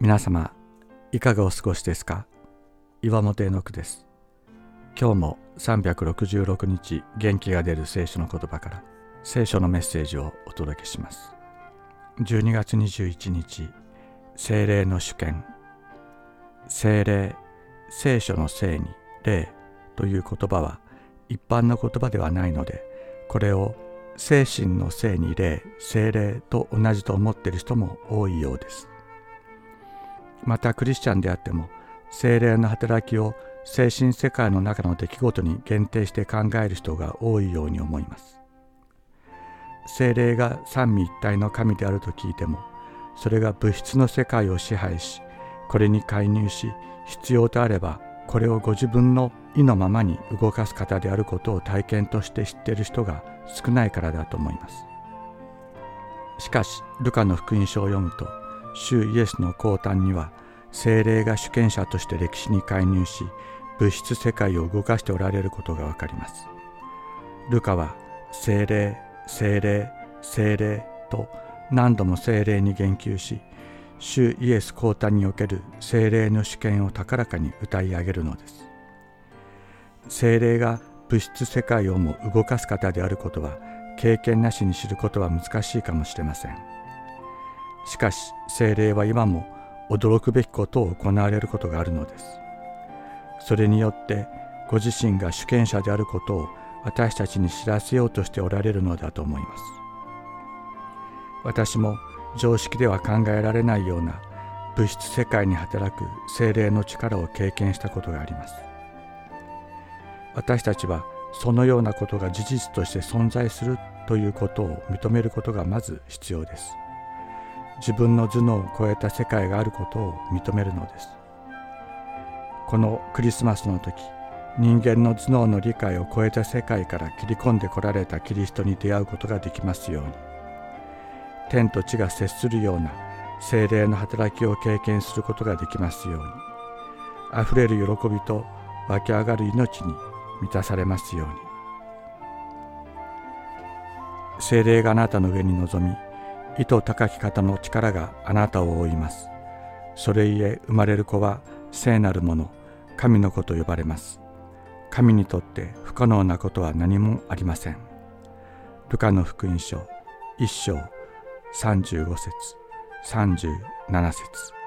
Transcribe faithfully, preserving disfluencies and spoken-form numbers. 皆様いかがお過ごしですか。岩本絵の句です。今日もさんびゃくろくじゅうろくにち元気が出る聖書の言葉から聖書のメッセージをお届けします。じゅうにがつにじゅういちにち、聖霊の主権。聖霊、聖書の聖に霊という言葉は一般の言葉ではないので、これを精神の聖に霊、聖霊と同じと思っている人も多いようです。またクリスチャンであっても、聖霊の働きを精神世界の中の出来事に限定して考える人が多いように思います。聖霊が三位一体の神であると聞いても、それが物質の世界を支配し、これに介入し、必要とあればこれをご自分の意のままに動かす方であることを体験として知っている人が少ないからだと思います。しかしルカの福音書を読むと、主イエスの降誕には聖霊が主権者として歴史に介入し、物質世界を動かしておられることがわかります。ルカは聖霊、聖霊、聖霊と何度も聖霊に言及し、主イエス降誕における聖霊の主権を高らかに歌い上げるのです。聖霊が物質世界をも動かす方であることは、経験なしに知ることは難しいかもしれません。しかし聖霊は今も驚くべきことを行われることがあるのです。それによってご自身が主権者であることを私たちに知らせようとしておられるのだと思います。私も常識では考えられないような物質世界に働く聖霊の力を経験したことがあります。私たちはそのようなことが事実として存在するということを認めることがまず必要です。自分の頭脳を超えた世界があることを認めるのです。このクリスマスの時、人間の頭脳の理解を超えた世界から切り込んでこられたキリストに出会うことができますように、天と地が接するような聖霊の働きを経験することができますように、あふれる喜びと湧き上がる命に満たされますように。聖霊があなたの上に臨み、意図高き方の力があなたを覆います。それゆえ生まれる子は聖なるもの、神の子と呼ばれます。神にとって不可能なことは何もありません。ルカの福音書いっしょうさんじゅうごせつさんじゅうななせつ。